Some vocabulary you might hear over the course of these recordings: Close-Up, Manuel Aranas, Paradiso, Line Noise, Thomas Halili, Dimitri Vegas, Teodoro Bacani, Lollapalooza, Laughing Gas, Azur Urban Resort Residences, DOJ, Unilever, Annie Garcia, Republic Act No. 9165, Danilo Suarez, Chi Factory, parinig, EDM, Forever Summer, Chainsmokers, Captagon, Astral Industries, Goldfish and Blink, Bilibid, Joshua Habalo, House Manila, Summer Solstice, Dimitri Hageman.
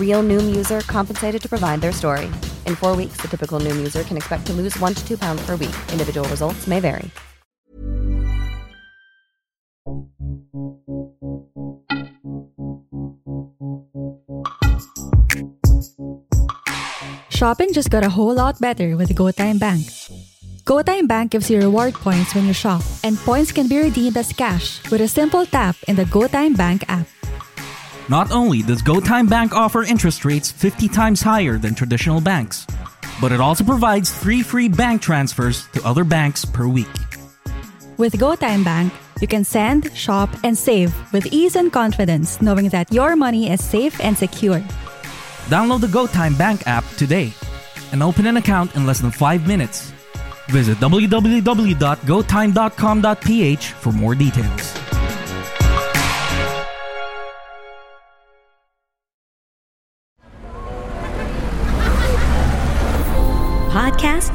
Real Noom user compensated to provide their story. In 4 weeks, the typical Noom user can expect to lose 1 to 2 pounds per week. Individual results may vary. Shopping just got a whole lot better with GoTyme Bank. GoTyme Bank gives you reward points when you shop, and points can be redeemed as cash with a simple tap in the GoTyme Bank app. Not only does GoTyme Bank offer interest rates 50 times higher than traditional banks, but it also provides 3 free bank transfers to other banks per week. With GoTyme Bank, you can send, shop, and save with ease and confidence, knowing that your money is safe and secure. Download the GoTyme Bank app today and open an account in less than 5 minutes. Visit www.gotime.com.ph for more details. Podcast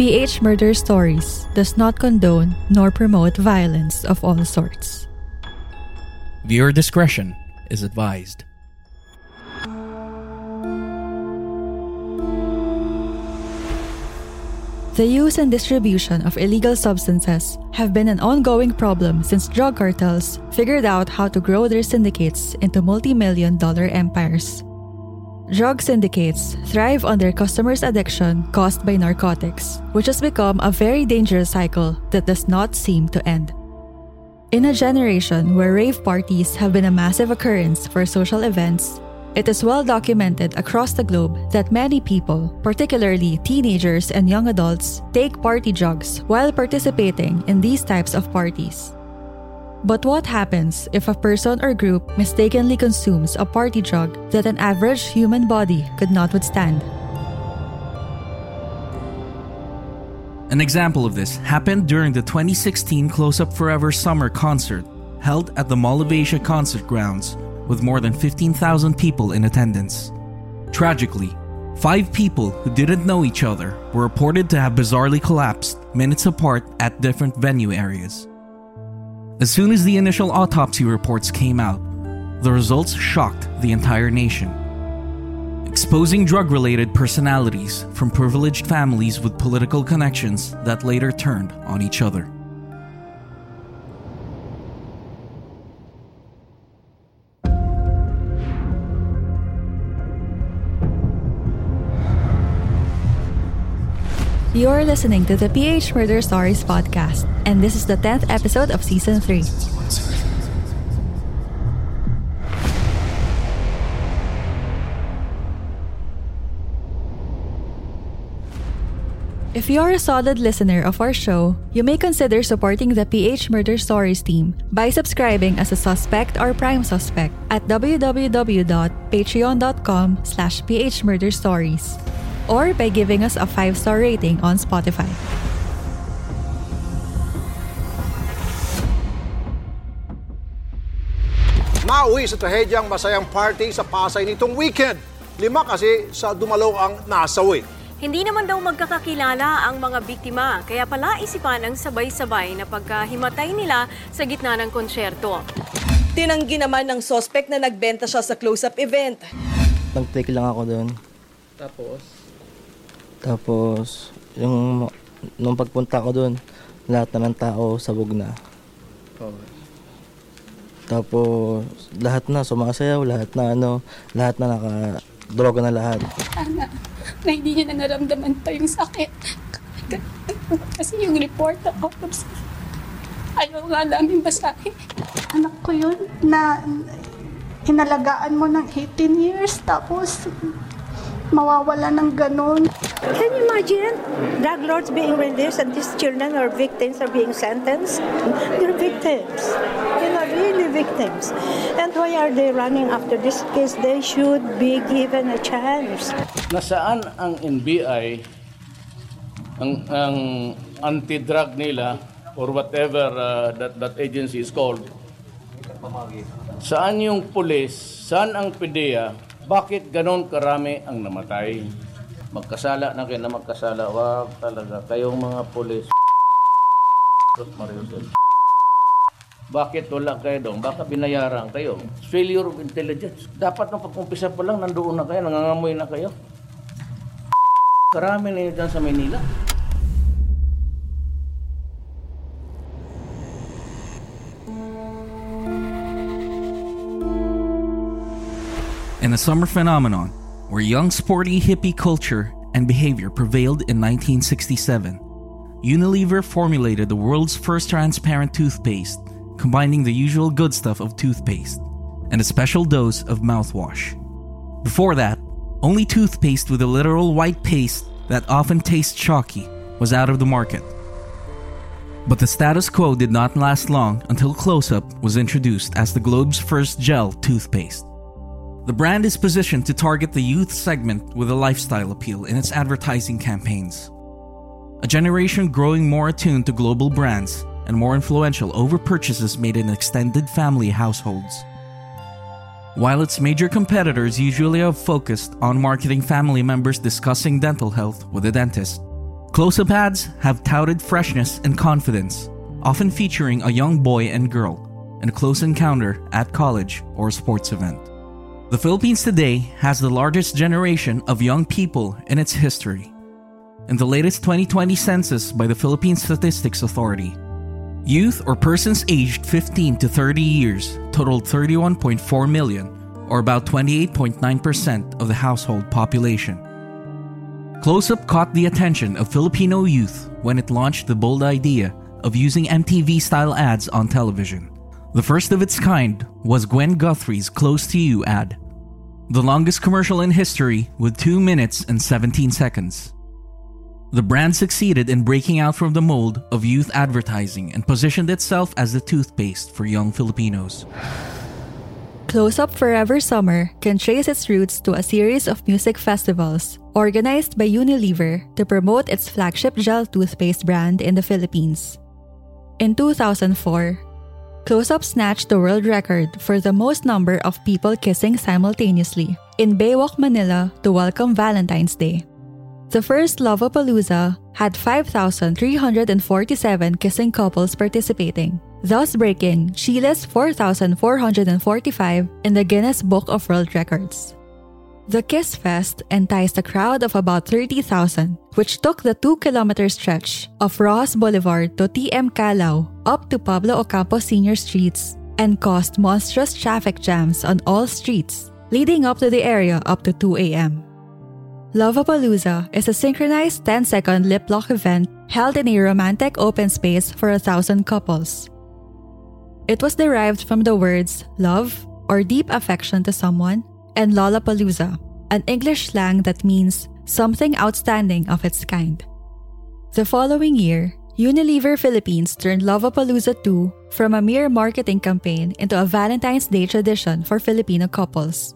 PH Murder Stories does not condone nor promote violence of all sorts. Viewer discretion is advised. The use and distribution of illegal substances have been an ongoing problem since drug cartels figured out how to grow their syndicates into multi-million-dollar empires. Drug syndicates thrive on their customers' addiction caused by narcotics, which has become a very dangerous cycle that does not seem to end. In a generation where rave parties have been a massive occurrence for social events, it is well documented across the globe that many people, particularly teenagers and young adults, take party drugs while participating in these types of parties. But what happens if a person or group mistakenly consumes a party drug that an average human body could not withstand? An example of this happened during the 2016 Close-Up Forever Summer concert held at the Mall of Asia concert grounds with more than 15,000 people in attendance. Tragically, 5 people who didn't know each other were reported to have bizarrely collapsed minutes apart at different venue areas. As soon as the initial autopsy reports came out, the results shocked the entire nation. exposing drug-related personalities from privileged families with political connections that later turned on each other. You're listening to the PH Murder Stories podcast, and this is the 10th episode of Season 3. If you're a solid listener of our show, you may consider supporting the PH Murder Stories team by subscribing as a suspect or prime suspect at www.patreon.com/phmurderstories or by giving us a 5-star rating on Spotify. Mauwi sa trahedyang masayang party sa Pasay nitong weekend. 5 kasi sa dumalaw ang nasawi. Hindi naman daw magkakakilala ang mga biktima, kaya pala isipan ang sabay-sabay na pagkahimatay nila sa gitna ng konsyerto. Tinanggi naman ng sospek na nagbenta siya sa close-up event. Nag-take lang ako doon. Tapos, yung nung pagpunta ko doon, lahat na ng tao sabog na. Tapos, lahat na sumasayaw, lahat na nakadroga na lahat. Tama. Na hindi niya na naramdaman pa yung sakit. Kasi yung report na autopsy, ayaw nga namin basahin. Anak ko yun na inalagaan mo ng 18 years tapos mawawala ng ganun. Can you imagine drug lords being released and these children or victims are being sentenced? They're victims. They are really victims. And why are they running after this case? They should be given a chance. Nasaan ang NBI, ang anti-drug nila or whatever that agency is called? Saan yung pulis? Saan ang PDEA? Bakit ganon karami ang namatay? Magkasala na kayo na magkasala. Wag talaga. Kayong mga pulis. Bakit wala kayo doon? Baka binayaran kayo. Failure of intelligence. Dapat nung pag-umpisa pa lang, nandoon na kayo. Nangangamoy na kayo. Karami na yun dyan sa Manila. In a summer phenomenon, where young sporty hippie culture and behavior prevailed in 1967, Unilever formulated the world's first transparent toothpaste, combining the usual good stuff of toothpaste and a special dose of mouthwash. Before that, only toothpaste with a literal white paste that often tastes chalky was out of the market. But the status quo did not last long until Close-Up was introduced as the globe's first gel toothpaste. The brand is positioned to target the youth segment with a lifestyle appeal in its advertising campaigns. A generation growing more attuned to global brands and more influential over purchases made in extended family households. While its major competitors usually have focused on marketing family members discussing dental health with a dentist, Close-Up ads have touted freshness and confidence, often featuring a young boy and girl in a close encounter at college or a sports event. The Philippines today has the largest generation of young people in its history. In the latest 2020 census by the Philippine Statistics Authority, youth or persons aged 15 to 30 years totaled 31.4 million, or about 28.9% of the household population. Close-Up caught the attention of Filipino youth when it launched the bold idea of using MTV-style ads on television. The first of its kind was Gwen Guthrie's Close to You ad, the longest commercial in history with 2 minutes and 17 seconds. The brand succeeded in breaking out from the mold of youth advertising and positioned itself as the toothpaste for young Filipinos. Close-Up Forever Summer can trace its roots to a series of music festivals organized by Unilever to promote its flagship gel toothpaste brand in the Philippines. In 2004, Close-Up snatched the world record for the most number of people kissing simultaneously in Baywalk, Manila to welcome Valentine's Day. The first Lovapalooza had 5,347 kissing couples participating, thus breaking Chile's 4,445 in the Guinness Book of World Records. The Kiss Fest enticed a crowd of about 30,000, which took the 2-kilometer stretch of Ross Boulevard to TM Calao up to Pablo Ocampo Sr. Streets and caused monstrous traffic jams on all streets, leading up to the area up to 2 a.m. Lovapalooza is a synchronized 10-second lip lock event held in a romantic open space for 1,000 couples. It was derived from the words love or deep affection to someone and Lollapalooza, an English slang that means something outstanding of its kind. The following year, Unilever Philippines turned Lovapalooza 2 from a mere marketing campaign into a Valentine's Day tradition for Filipino couples.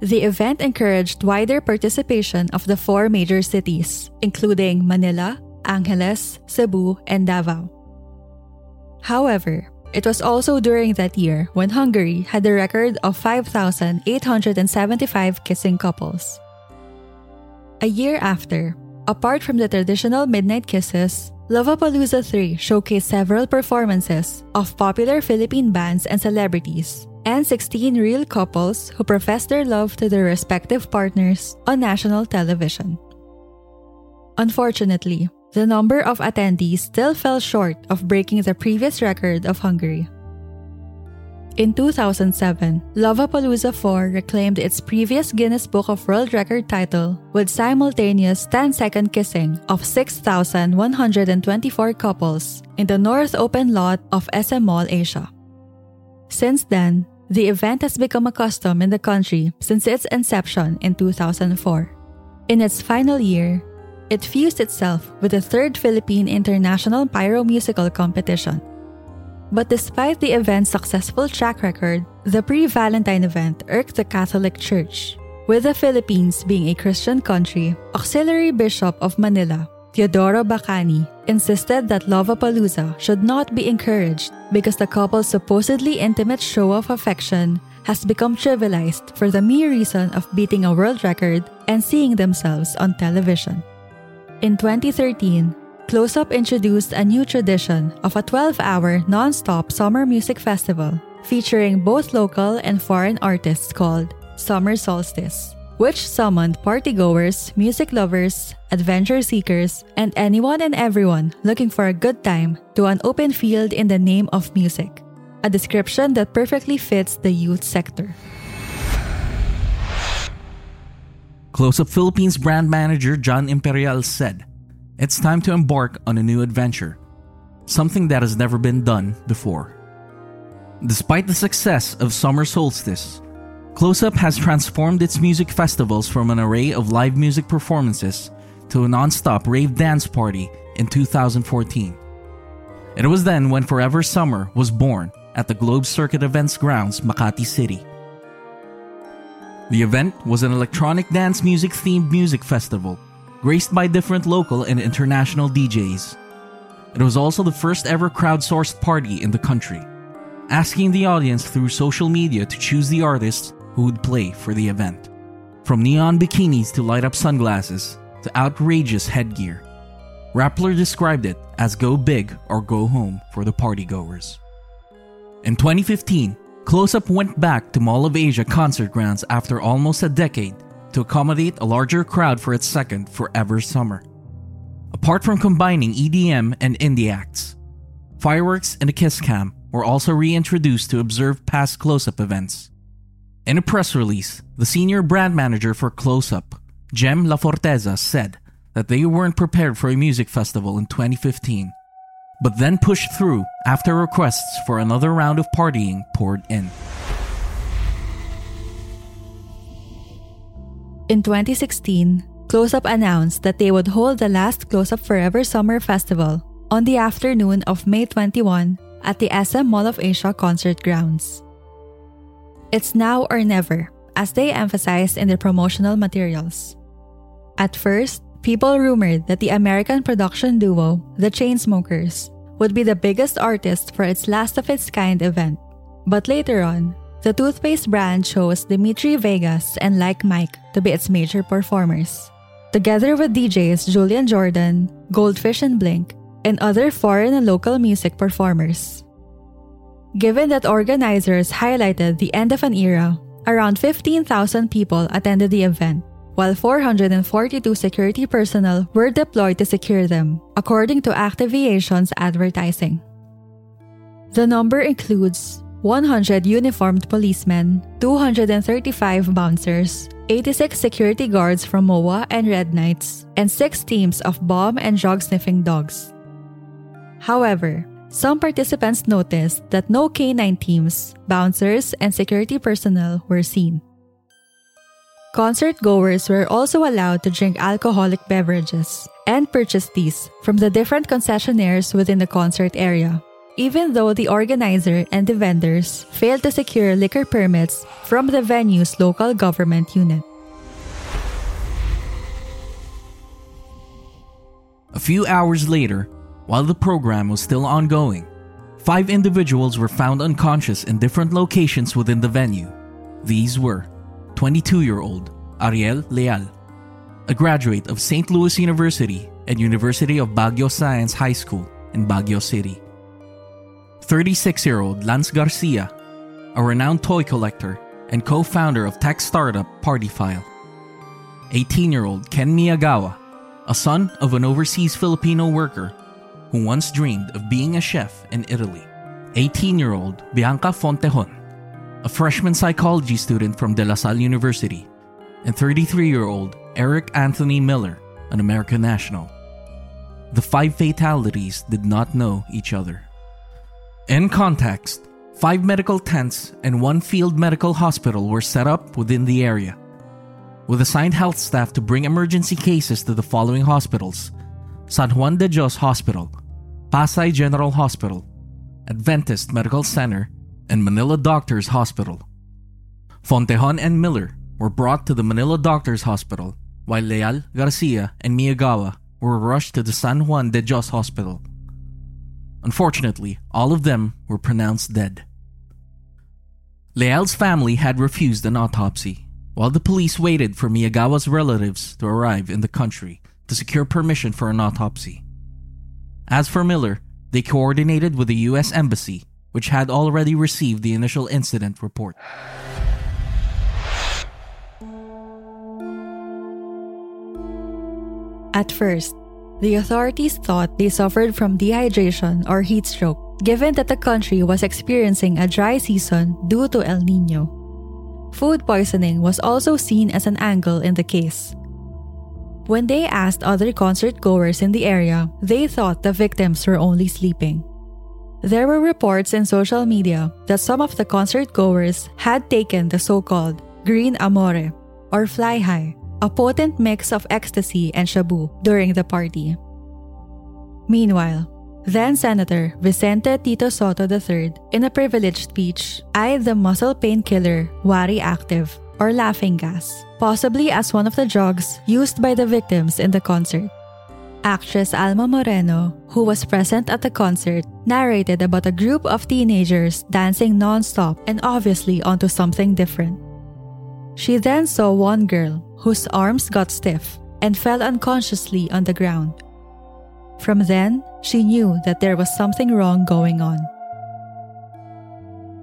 The event encouraged wider participation of the 4 major cities, including Manila, Angeles, Cebu, and Davao. However, it was also during that year when Hungary had a record of 5,875 kissing couples. A year after, apart from the traditional midnight kisses, Lovapalooza 3 showcased several performances of popular Philippine bands and celebrities, and 16 real couples who professed their love to their respective partners on national television. Unfortunately, the number of attendees still fell short of breaking the previous record of Hungary. In 2007, Lovapalooza 4 reclaimed its previous Guinness Book of World Record title with simultaneous 10-second kissing of 6,124 couples in the North Open lot of SM Mall Asia. Since then, the event has become a custom in the country since its inception in 2004. In its final year, it fused itself with the 3rd Philippine International Pyro Musical Competition. But despite the event's successful track record, the pre-Valentine event irked the Catholic Church, with the Philippines being a Christian country. Auxiliary Bishop of Manila, Teodoro Bacani, insisted that Lovapalooza should not be encouraged because the couple's supposedly intimate show of affection has become trivialized for the mere reason of beating a world record and seeing themselves on television. In 2013, Close-Up introduced a new tradition of a 12-hour non-stop summer music festival featuring both local and foreign artists called Summer Solstice, which summoned partygoers, music lovers, adventure seekers, and anyone and everyone looking for a good time to an open field in the name of music, a description that perfectly fits the youth sector. Close-Up Philippines brand manager John Imperial said, "It's time to embark on a new adventure, something that has never been done before." Despite the success of Summer Solstice, Close-Up has transformed its music festivals from an array of live music performances to a non-stop rave dance party in 2014. It was then when Forever Summer was born at the Globe Circuit Events Grounds, Makati City. The event was an electronic dance music-themed music festival, graced by different local and international DJs. It was also the first ever crowdsourced party in the country, asking the audience through social media to choose the artists who would play for the event. From neon bikinis to light-up sunglasses to outrageous headgear, Rappler described it as go big or go home for the partygoers. In 2015, Close-Up went back to Mall of Asia concert grounds after almost a decade to accommodate a larger crowd for its second Forever Summer. Apart from combining EDM and indie acts, fireworks and a kiss cam were also reintroduced to observe past Close-Up events. In a press release, the senior brand manager for Close-Up, Jem La Forteza, said that they weren't prepared for a music festival in 2015, but then pushed through after requests for another round of partying poured in. In 2016, Close-Up announced that they would hold the last Close-Up Forever Summer Festival on the afternoon of May 21 at the SM Mall of Asia concert grounds. It's now or never, as they emphasized in their promotional materials. At first, people rumored that the American production duo, the Chainsmokers, would be the biggest artist for its last-of-its-kind event. But later on, the toothpaste brand chose Dimitri Vegas and Like Mike to be its major performers, together with DJs Julian Jordan, Goldfish and Blink, and other foreign and local music performers. Given that organizers highlighted the end of an era, Around 15,000 people attended the event, while 442 security personnel were deployed to secure them, according to Activiation's advertising. The number includes 100 uniformed policemen, 235 bouncers, 86 security guards from MOA and Red Knights, and 6 teams of bomb and drug-sniffing dogs. However, some participants noticed that no K-9 teams, bouncers, and security personnel were seen. Concert-goers were also allowed to drink alcoholic beverages and purchase these from the different concessionaires within the concert area, even though the organizer and the vendors failed to secure liquor permits from the venue's local government unit. A few hours later, while the program was still ongoing, 5 individuals were found unconscious in different locations within the venue. These were 22-year-old Ariel Leal, a graduate of St. Louis University and University of Baguio Science High School in Baguio City. 36-year-old Lance Garcia, a renowned toy collector and co-founder of tech startup PartyFile. 18-year-old Ken Miyagawa, a son of an overseas Filipino worker who once dreamed of being a chef in Italy. 18-year-old Bianca Fontejon, a freshman psychology student from De La Salle University, and 33-year-old Eric Anthony Miller, an American national. The 5 fatalities did not know each other. In context, 5 medical tents and 1 field medical hospital were set up within the area, with assigned health staff to bring emergency cases to the following hospitals: San Juan de Dios Hospital, Pasay General Hospital, Adventist Medical Center, and Manila Doctors Hospital. Fontejon and Miller were brought to the Manila Doctors Hospital, while Leal, Garcia, and Miyagawa were rushed to the San Juan de Dios Hospital. Unfortunately, all of them were pronounced dead. Leal's family had refused an autopsy, while the police waited for Miyagawa's relatives to arrive in the country to secure permission for an autopsy. As for Miller, they coordinated with the U.S. Embassy, which had already received the initial incident report. At first, the authorities thought they suffered from dehydration or heat stroke, given that the country was experiencing a dry season due to El Niño. Food poisoning was also seen as an angle in the case. When they asked other concert-goers in the area, they thought the victims were only sleeping. There were reports in social media that some of the concert-goers had taken the so-called Green Amore or Fly High, a potent mix of ecstasy and shabu, during the party. Meanwhile, then-Senator Vicente Tito Soto III, in a privileged speech, eyed the muscle painkiller Wari Active, or laughing gas, possibly as one of the drugs used by the victims in the concert. Actress Alma Moreno, who was present at the concert, narrated about a group of teenagers dancing non-stop and obviously onto something different. She then saw one girl whose arms got stiff and fell unconsciously on the ground. From then, she knew that there was something wrong going on.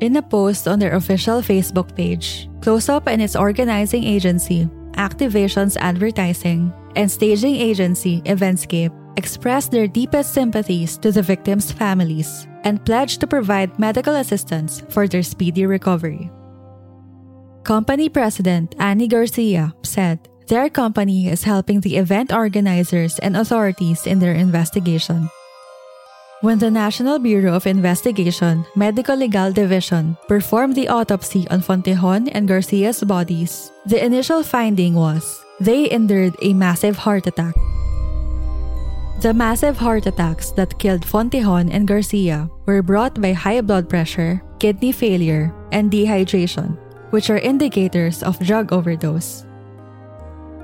In a post on their official Facebook page, Close-Up and its organizing agency, Activation's Advertising, and staging agency, Eventscape, expressed their deepest sympathies to the victims' families and pledged to provide medical assistance for their speedy recovery. Company President Annie Garcia said their company is helping the event organizers and authorities in their investigation. When the National Bureau of Investigation Medical Legal Division performed the autopsy on Fontejon and Garcia's bodies, the initial finding was they endured a massive heart attack. The massive heart attacks that killed Fontejon and Garcia were brought by high blood pressure, kidney failure, and dehydration, which are indicators of drug overdose.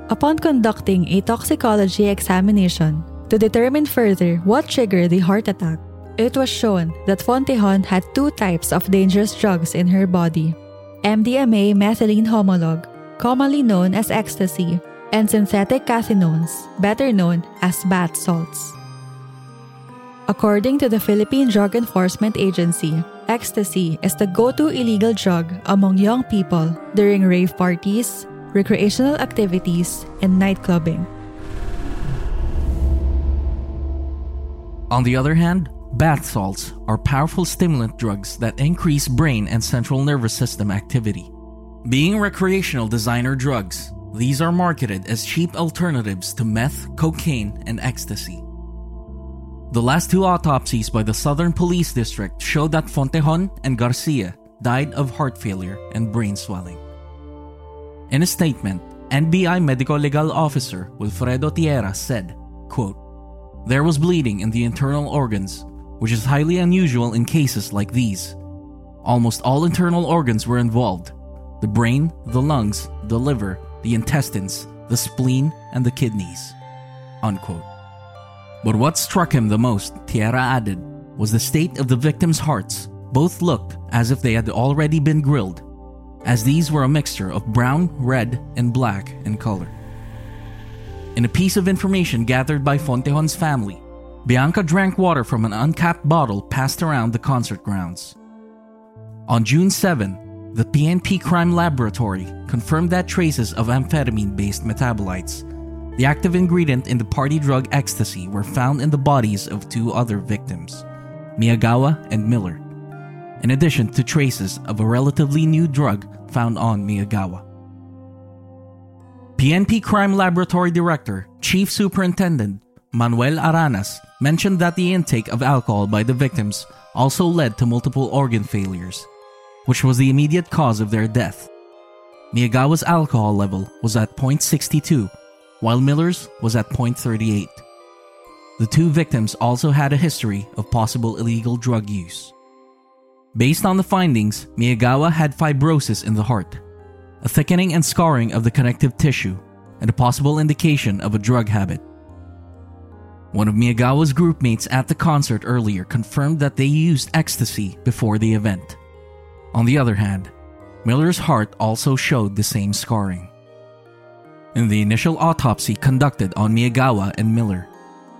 Upon conducting a toxicology examination to determine further what triggered the heart attack, it was shown that Fontejon had 2 types of dangerous drugs in her body: MDMA methylene homolog, commonly known as ecstasy, and synthetic cathinones, better known as bath salts. According to the Philippine Drug Enforcement Agency, ecstasy is the go-to illegal drug among young people during rave parties, recreational activities, and nightclubbing. On the other hand, bath salts are powerful stimulant drugs that increase brain and central nervous system activity. Being recreational designer drugs, these are marketed as cheap alternatives to meth, cocaine, and ecstasy. The last two autopsies by the Southern Police District showed that Fontejon and Garcia died of heart failure and brain swelling. In a statement, NBI Medico-Legal Officer Wilfredo Tierra said, quote, "There was bleeding in the internal organs, which is highly unusual in cases like these. Almost all internal organs were involved: the brain, the lungs, the liver, the intestines, the spleen, and the kidneys." Unquote. But what struck him the most, Tierra added, was the state of the victims' hearts. Both looked as if they had already been grilled, as these were a mixture of brown, red, and black in color. In a piece of information gathered by Fontejon's family, Bianca drank water from an uncapped bottle passed around the concert grounds. On June 7, the PNP Crime Laboratory confirmed that traces of amphetamine-based metabolites, the active ingredient in the party drug ecstasy, were found in the bodies of two other victims, Miyagawa and Miller, in addition to traces of a relatively new drug found on Miyagawa. PNP Crime Laboratory Director, Chief Superintendent Manuel Aranas, mentioned that the intake of alcohol by the victims also led to multiple organ failures, which was the immediate cause of their death. Miyagawa's alcohol level was at 0.62, while Miller's was at 0.38. The two victims also had a history of possible illegal drug use. Based on the findings, Miyagawa had fibrosis in the heart, a thickening and scarring of the connective tissue, and a possible indication of a drug habit. One of Miyagawa's groupmates at the concert earlier confirmed that they used ecstasy before the event. On the other hand, Miller's heart also showed the same scarring. In the initial autopsy conducted on Miyagawa and Miller,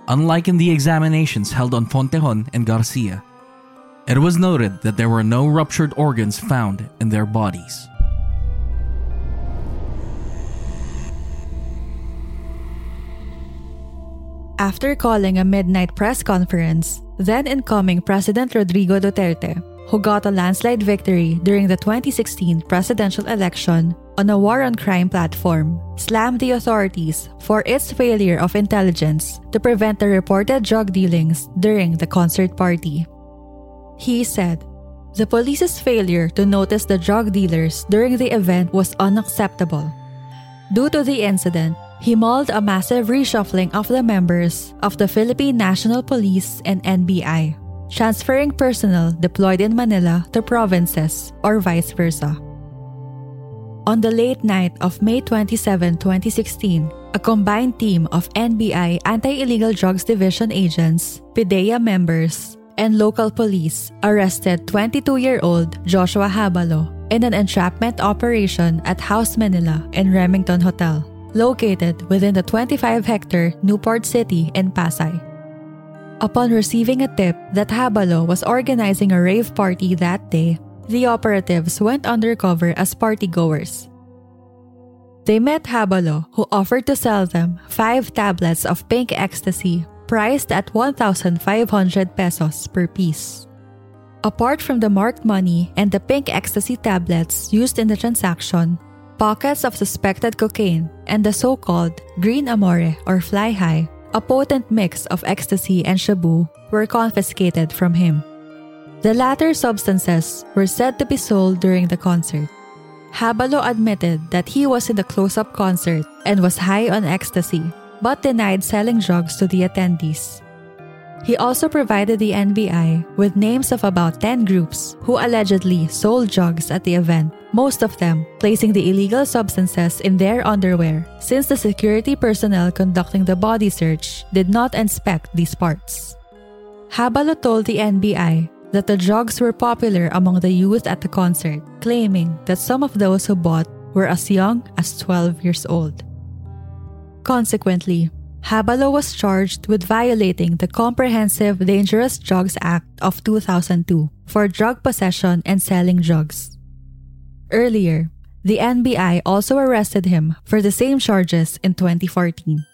unlike in the examinations held on Fontejon and Garcia, it was noted that there were no ruptured organs found in their bodies. After calling a midnight press conference, then-incoming President Rodrigo Duterte, who got a landslide victory during the 2016 presidential election on a war on crime platform, slammed the authorities for its failure of intelligence to prevent the reported drug dealings during the concert party. He said, "The police's failure to notice the drug dealers during the event was unacceptable. Due to the incident, he mauled a massive reshuffling of the members of the Philippine National Police and NBI, transferring personnel deployed in Manila to provinces or vice versa." On the late night of May 27, 2016, a combined team of NBI Anti-Illegal Drugs Division agents, PDEA members, and local police arrested 22-year-old Joshua Habalo in an entrapment operation at House Manila and Remington Hotel, located within the 25-hectare Newport City in Pasay. Upon receiving a tip that Habalo was organizing a rave party that day, the operatives went undercover as partygoers. They met Habalo, who offered to sell them 5 tablets of pink ecstasy priced at 1,500 pesos per piece. Apart from the marked money and the pink ecstasy tablets used in the transaction, pockets of suspected cocaine and the so-called Green Amore or Fly High, a potent mix of ecstasy and shabu, were confiscated from him. The latter substances were said to be sold during the concert. Habalo admitted that he was in the Close-Up concert and was high on ecstasy, but denied selling drugs to the attendees. He also provided the NBI with names of about 10 groups who allegedly sold drugs at the event, most of them placing the illegal substances in their underwear, since the security personnel conducting the body search did not inspect these parts. Habalo told the NBI that the drugs were popular among the youth at the concert, claiming that some of those who bought were as young as 12 years old. Consequently, Habalo was charged with violating the Comprehensive Dangerous Drugs Act of 2002 for drug possession and selling drugs. Earlier, the NBI also arrested him for the same charges in 2014.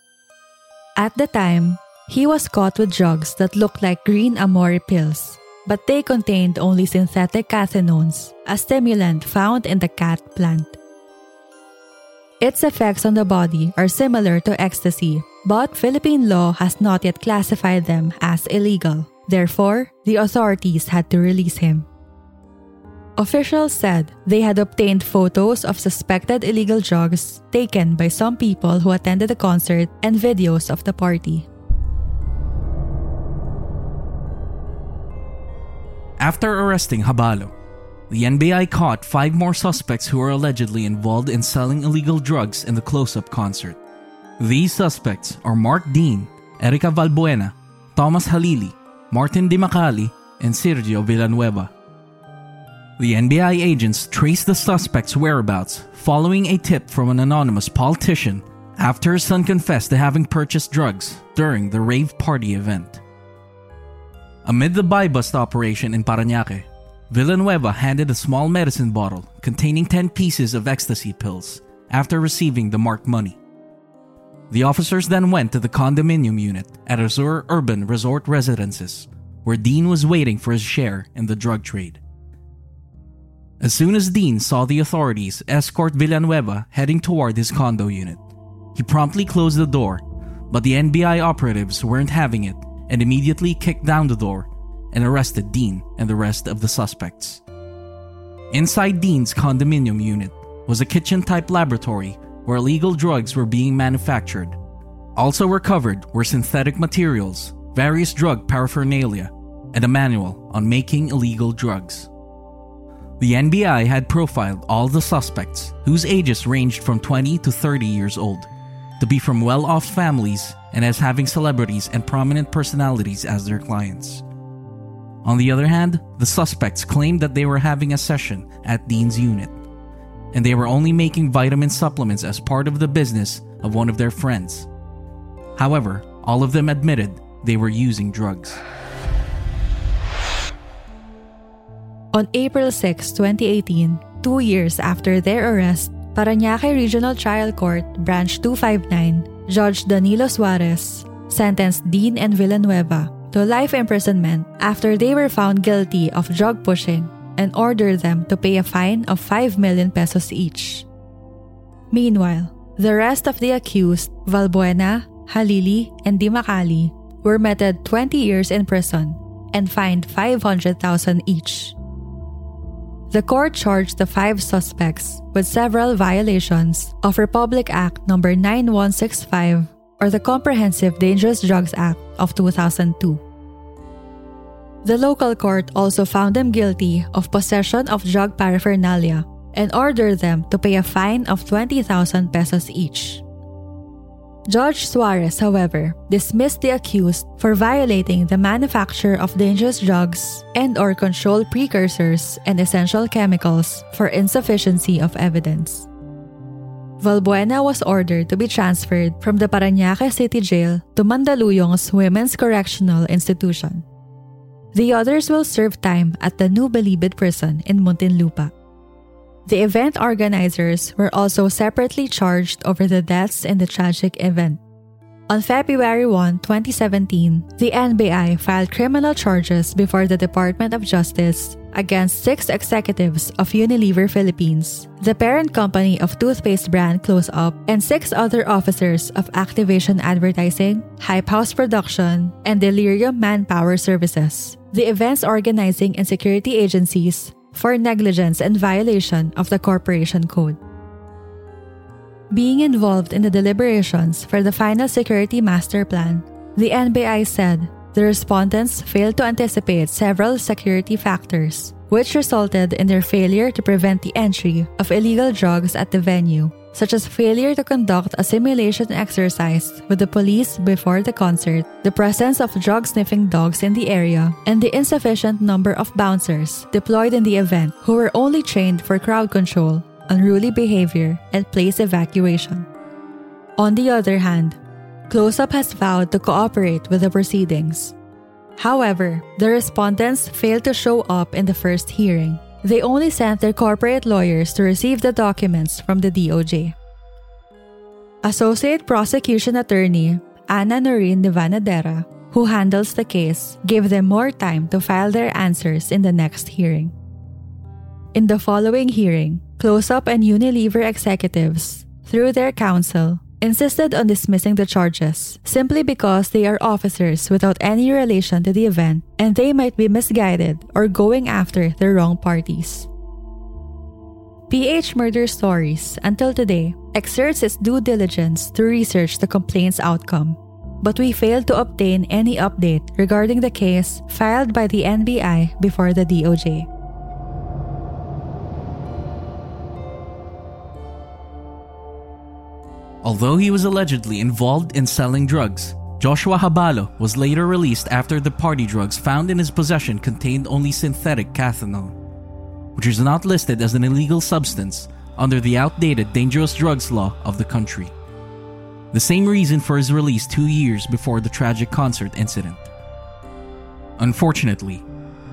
At the time, he was caught with drugs that looked like Green Amore pills, but they contained only synthetic cathinones, a stimulant found in the cat plant. Its effects on the body are similar to ecstasy, but Philippine law has not yet classified them as illegal. Therefore, the authorities had to release him. Officials said they had obtained photos of suspected illegal drugs taken by some people who attended the concert and videos of the party. After arresting Habalo, the NBI caught 5 more suspects who were allegedly involved in selling illegal drugs in the Close-Up concert. These suspects are Mark Dean, Erica Valbuena, Thomas Halili, Martin Dimacali, and Sergio Villanueva. The NBI agents traced the suspects' whereabouts following a tip from an anonymous politician after his son confessed to having purchased drugs during the rave party event. Amid the buy-bust operation in Parañaque, Villanueva handed a small medicine bottle containing 10 pieces of ecstasy pills after receiving the marked money. The officers then went to the condominium unit at Azur Urban Resort Residences, where Dean was waiting for his share in the drug trade. As soon as Dean saw the authorities escort Villanueva heading toward his condo unit, he promptly closed the door, but the NBI operatives weren't having it and immediately kicked down the door and arrested Dean and the rest of the suspects. Inside Dean's condominium unit was a kitchen-type laboratory where illegal drugs were being manufactured. Also recovered were synthetic materials, various drug paraphernalia, and a manual on making illegal drugs. The NBI had profiled all the suspects, whose ages ranged from 20 to 30 years old, to be from well-off families and as having celebrities and prominent personalities as their clients. On the other hand, the suspects claimed that they were having a session at Dean's unit, and they were only making vitamin supplements as part of the business of one of their friends. However, all of them admitted they were using drugs. On April 6, 2018, 2 years after their arrest, Parañaque Regional Trial Court Branch 259, Judge Danilo Suarez, sentenced Dean and Villanueva to life imprisonment after they were found guilty of drug pushing and ordered them to pay a fine of 5 million pesos each. Meanwhile, the rest of the accused, Valbuena, Halili, and Dimacali, were meted 20 years in prison and fined 500,000 each. The court charged the 5 suspects with several violations of Republic Act No. 9165 or the Comprehensive Dangerous Drugs Act of 2002. The local court also found them guilty of possession of drug paraphernalia and ordered them to pay a fine of 20,000 pesos each. Judge Suarez, however, dismissed the accused for violating the manufacture of dangerous drugs and/or controlled precursors and essential chemicals for insufficiency of evidence. Valbuena was ordered to be transferred from the Parañaque City Jail to Mandaluyong's Women's Correctional Institution. The others will serve time at the New Bilibid prison in Muntinlupa. The event organizers were also separately charged over the deaths in the tragic event. On February 1, 2017, the NBI filed criminal charges before the Department of Justice against 6 executives of Unilever Philippines, the parent company of toothpaste brand Close-Up, and 6 other officers of Activation Advertising, Hype House Production, and Delirium Manpower Services, the event's organizing and security agencies, for negligence and violation of the Corporation Code. Being involved in the deliberations for the final security master plan, the NBI said the respondents failed to anticipate several security factors, which resulted in their failure to prevent the entry of illegal drugs at the venue, such as failure to conduct a simulation exercise with the police before the concert, the presence of drug-sniffing dogs in the area, and the insufficient number of bouncers deployed in the event who were only trained for crowd control, unruly behavior, and place evacuation. On the other hand, Close-Up has vowed to cooperate with the proceedings. However, the respondents failed to show up in the first hearing. They only sent their corporate lawyers to receive the documents from the DOJ. Associate Prosecution Attorney Ana Noreen de Vanadera, who handles the case, gave them more time to file their answers in the next hearing. In the following hearing, Close-Up and Unilever executives, through their counsel, insisted on dismissing the charges simply because they are officers without any relation to the event and they might be misguided or going after the wrong parties. PH Murder Stories, until today, exerts its due diligence to research the complaint's outcome, but we failed to obtain any update regarding the case filed by the NBI before the DOJ. Although he was allegedly involved in selling drugs, Joshua Habalo was later released after the party drugs found in his possession contained only synthetic cathinone, which is not listed as an illegal substance under the outdated dangerous drugs law of the country. The same reason for his release 2 years before the tragic concert incident. Unfortunately,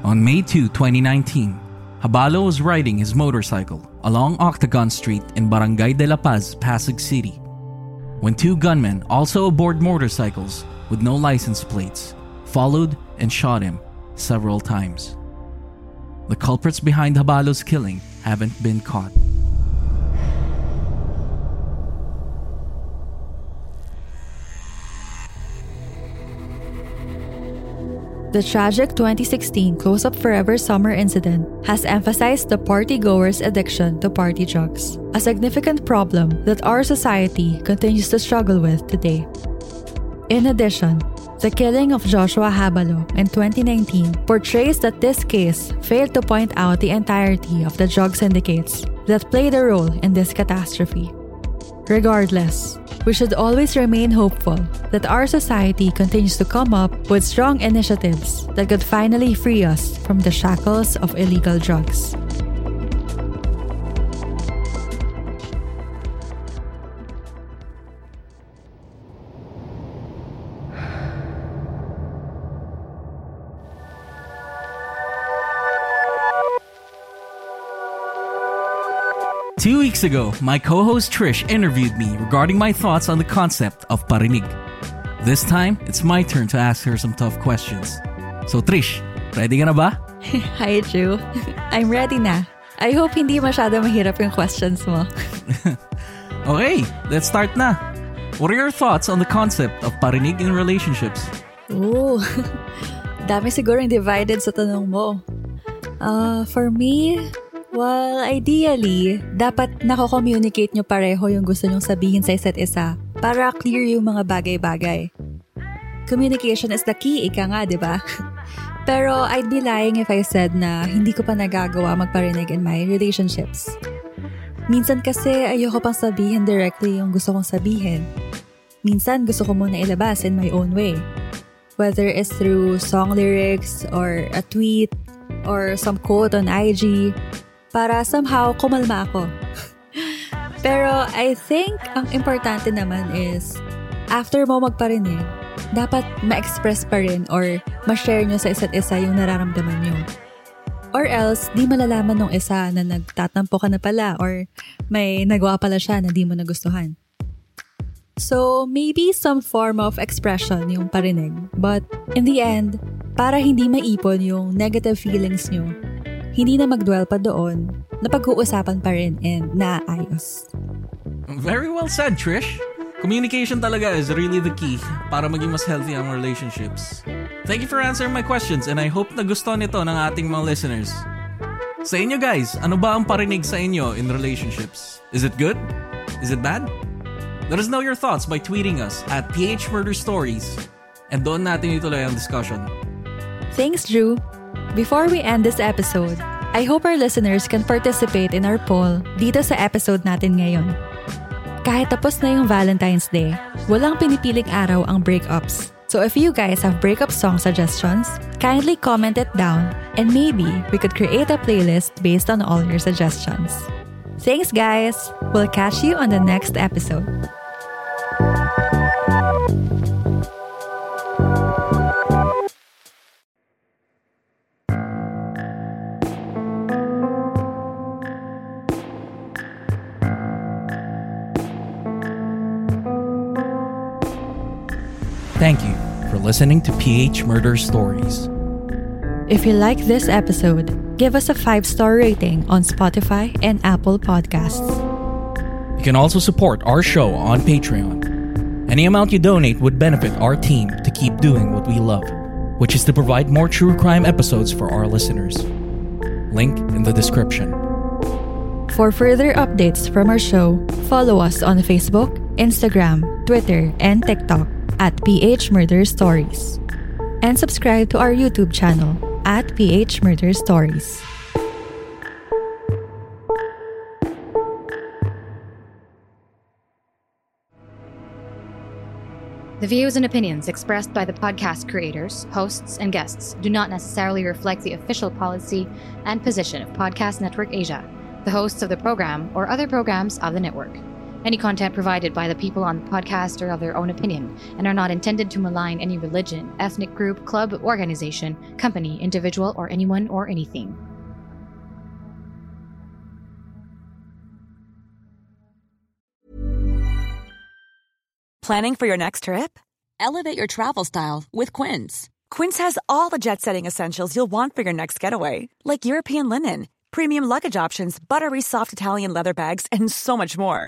on May 2, 2019, Habalo was riding his motorcycle along Octagon Street in Barangay de La Paz, Pasig City, when two gunmen, also aboard motorcycles with no license plates, followed and shot him several times. The culprits behind Habalo's killing haven't been caught. The tragic 2016 Close-Up Forever Summer incident has emphasized the party-goers' addiction to party drugs, a significant problem that our society continues to struggle with today. In addition, the killing of Joshua Habalo in 2019 portrays that this case failed to point out the entirety of the drug syndicates that played a role in this catastrophe. Regardless, we should always remain hopeful that our society continues to come up with strong initiatives that could finally free us from the shackles of illegal drugs. Two weeks ago, my co-host Trish interviewed me regarding my thoughts on the concept of parinig. This time, it's my turn to ask her some tough questions. So Trish, ready ka na ba? Hi, Drew. I'm ready na. I hope hindi masyado mahirap yung questions mo. Okay, let's start na. What are your thoughts on the concept of parinig in relationships? Ooh, dami sigurong divided sa tanong mo. For me... Well, ideally, dapat nako-communicate nyo pareho yung gusto nyong sabihin sa isa't isa para clear yung mga bagay-bagay. Communication is the key, ika nga, di ba? Pero I'd be lying if I said na hindi ko pa nagagawa magparinig in my relationships. Minsan kasi ayoko pang sabihin directly yung gusto kong sabihin. Minsan gusto ko muna ilabas in my own way. Whether it's through song lyrics or a tweet or some quote on IG, para somehow kumalma ako. Pero I think ang importante naman is after mo magparinig, dapat ma-express pa rin or ma-share nyo sa isa't isa yung nararamdaman nyo. Or else, di malalaman nung isa na nagtatampo ka na pala or may nagawa pala siya na di mo nagustuhan. So maybe some form of expression yung parinig. But in the end, para hindi maipon yung negative feelings nyo, hindi na magdwell pa doon, napag-uusapan pa rin and naayos. Very well said, Trish. Communication talaga is really the key para maging mas healthy ang relationships. Thank you for answering my questions and I hope nagustuhan nito ng ating mga listeners. Sa inyo guys, ano ba ang parinig sa inyo in relationships? Is it good? Is it bad? Let us know your thoughts by tweeting us at @PHMurderStories and doon natin ituloy ang discussion. Thanks, Drew. Before we end this episode, I hope our listeners can participate in our poll dito sa episode natin ngayon. Kahit tapos na yung Valentine's Day, walang pinipiling araw ang breakups. So if you guys have breakup song suggestions, kindly comment it down and maybe we could create a playlist based on all your suggestions. Thanks guys! We'll catch you on the next episode. Thank you for listening to PH Murder Stories. If you like this episode, give us a 5-star rating on Spotify and Apple Podcasts. You can also support our show on Patreon. Any amount you donate would benefit our team to keep doing what we love, which is to provide more true crime episodes for our listeners. Link in the description. For further updates from our show, follow us on Facebook, Instagram, Twitter, and TikTok at PH Murder Stories. And subscribe to our YouTube channel at PH Murder Stories. The views and opinions expressed by the podcast creators, hosts, and guests do not necessarily reflect the official policy and position of Podcast Network Asia, the hosts of the program, or other programs of the network. Any content provided by the people on the podcast are of their own opinion and are not intended to malign any religion, ethnic group, club, organization, company, individual, or anyone or anything. Planning for your next trip? Elevate your travel style with Quince. Quince has all the jet-setting essentials you'll want for your next getaway, like European linen, premium luggage options, buttery soft Italian leather bags, and so much more.